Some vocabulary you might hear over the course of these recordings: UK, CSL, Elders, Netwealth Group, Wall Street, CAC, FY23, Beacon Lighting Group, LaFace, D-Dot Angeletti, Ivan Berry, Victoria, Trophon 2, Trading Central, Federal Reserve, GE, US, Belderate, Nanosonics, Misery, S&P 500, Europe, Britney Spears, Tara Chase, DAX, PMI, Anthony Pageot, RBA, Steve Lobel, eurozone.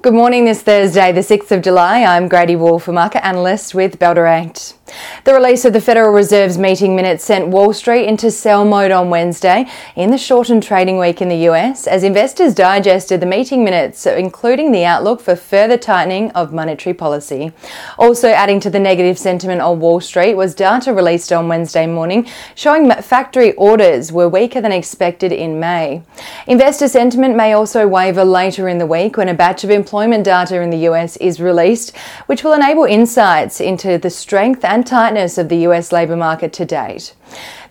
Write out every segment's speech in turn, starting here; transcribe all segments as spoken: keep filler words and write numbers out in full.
Good morning this Thursday, the sixth of July. I'm Grady Wolfe, a market analyst with Belderate. The release of the Federal Reserve's meeting minutes sent Wall Street into sell mode on Wednesday in the shortened trading week in the U S as investors digested the meeting minutes, including the outlook for further tightening of monetary policy. Also adding to the negative sentiment on Wall Street was data released on Wednesday morning showing that factory orders were weaker than expected in May. Investor sentiment may also waver later in the week when a batch of employment data in the U S is released, which will enable insights into the strength and tightness of the U S labour market to date.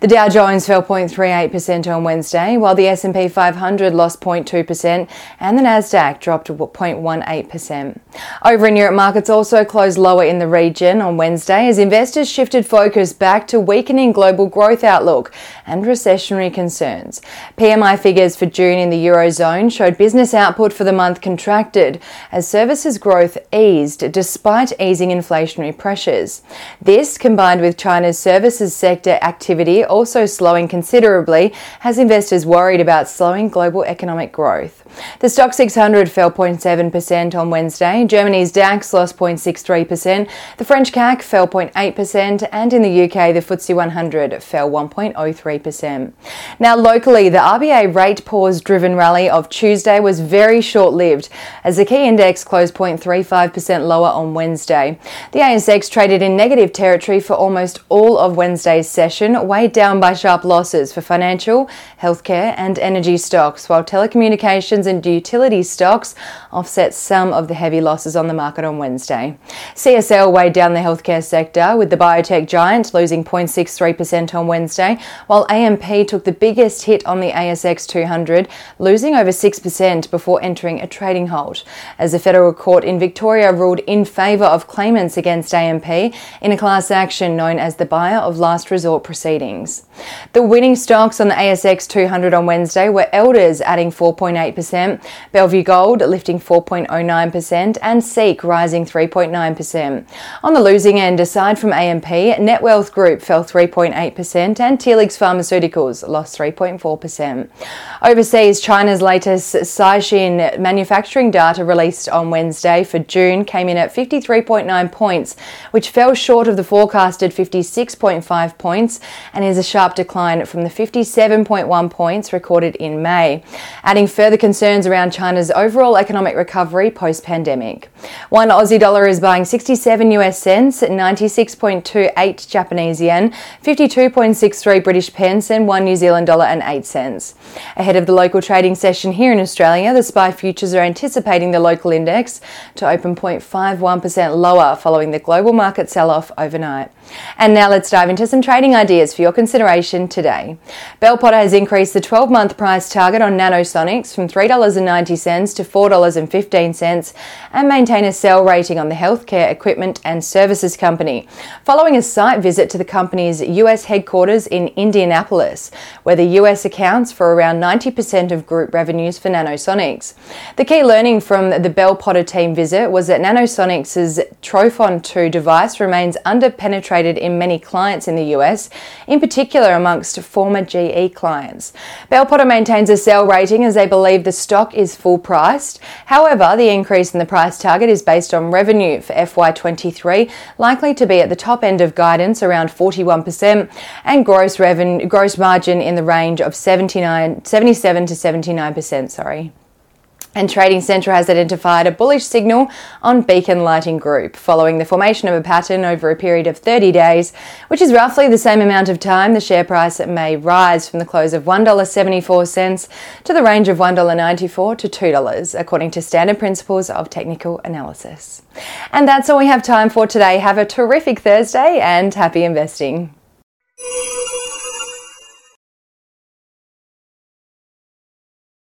The Dow Jones fell zero point three eight percent on Wednesday, while the S and P five hundred lost zero point two percent and the Nasdaq dropped zero point one eight percent. Over in Europe, markets also closed lower in the region on Wednesday as investors shifted focus back to weakening global growth outlook and recessionary concerns. P M I figures for June in the eurozone showed business output for the month contracted as services growth eased despite easing inflationary pressures. This, combined with China's services sector activity also slowing considerably, has investors worried about slowing global economic growth. The STOXX six hundred fell zero point seven percent on Wednesday, Germany's DAX lost zero point six three percent, the French C A C fell zero point eight percent, and in the U K the F T S E one hundred fell one point zero three percent. Now locally, the R B A rate pause-driven rally of Tuesday was very short-lived, as the key index closed zero point three five percent lower on Wednesday. The A S X traded in negative territory for almost all of Wednesday's session, weighed down by sharp losses for financial, healthcare and energy stocks, while telecommunications and utility stocks offset some of the heavy losses on the market on Wednesday. C S L weighed down the healthcare sector, with the biotech giant losing zero point six three percent on Wednesday, while A M P took the biggest hit on the A S X two hundred, losing over six percent before entering a trading halt, as the Federal Court in Victoria ruled in favour of claimants against A M P in a class action known as the buyer of last resort proceedings. The winning stocks on the A S X two hundred on Wednesday were Elders adding four point eight percent, Bellevue Gold lifting four point zero nine percent and Seek rising three point nine percent. On the losing end, aside from A M P, Netwealth Group fell three point eight percent and Tealix Pharmaceuticals lost three point four percent. Overseas, China's latest Caixin manufacturing data released on Wednesday for June came in at fifty-three point nine points, which fell short of the forecasted fifty-six point five points and is a sharp decline from the fifty-seven point one points recorded in May, adding further concerns around China's overall economic recovery post-pandemic. One Aussie dollar is buying sixty-seven U S cents, ninety-six point two eight Japanese yen, fifty-two point six three British pence and one New Zealand dollar and eight cents. Ahead of the local trading session here in Australia, the S P I Futures are anticipating the local index to open zero point five one percent lower following the global market sell-off overnight. And now let's dive into some trading ideas for your consideration today. Bell Potter has increased the twelve-month price target on Nanosonics from three dollars ninety to four dollars fifteen and maintain a sell rating on the healthcare equipment and services company, following a site visit to the company's U S headquarters in Indianapolis, where the U S accounts for around ninety percent of group revenues for Nanosonics. The key learning from the Bell Potter team visit was that Nanosonics' Trophon two device remains underpenetrated in many clients in the U S, in particular amongst former G E clients. Bell Potter maintains a sell rating as they believe the stock is full priced. However, the increase in the price target is based on revenue for F Y twenty-three, likely to be at the top end of guidance around forty-one percent, and gross revenue, gross margin in the range of seventy-nine, seventy-seven to seventy-nine percent. Sorry. And Trading Central has identified a bullish signal on Beacon Lighting Group following the formation of a pattern over a period of thirty days, which is roughly the same amount of time the share price may rise from the close of one dollar seventy-four to the range of one dollar ninety-four to two dollars, according to standard principles of technical analysis. And that's all we have time for today. Have a terrific Thursday and happy investing.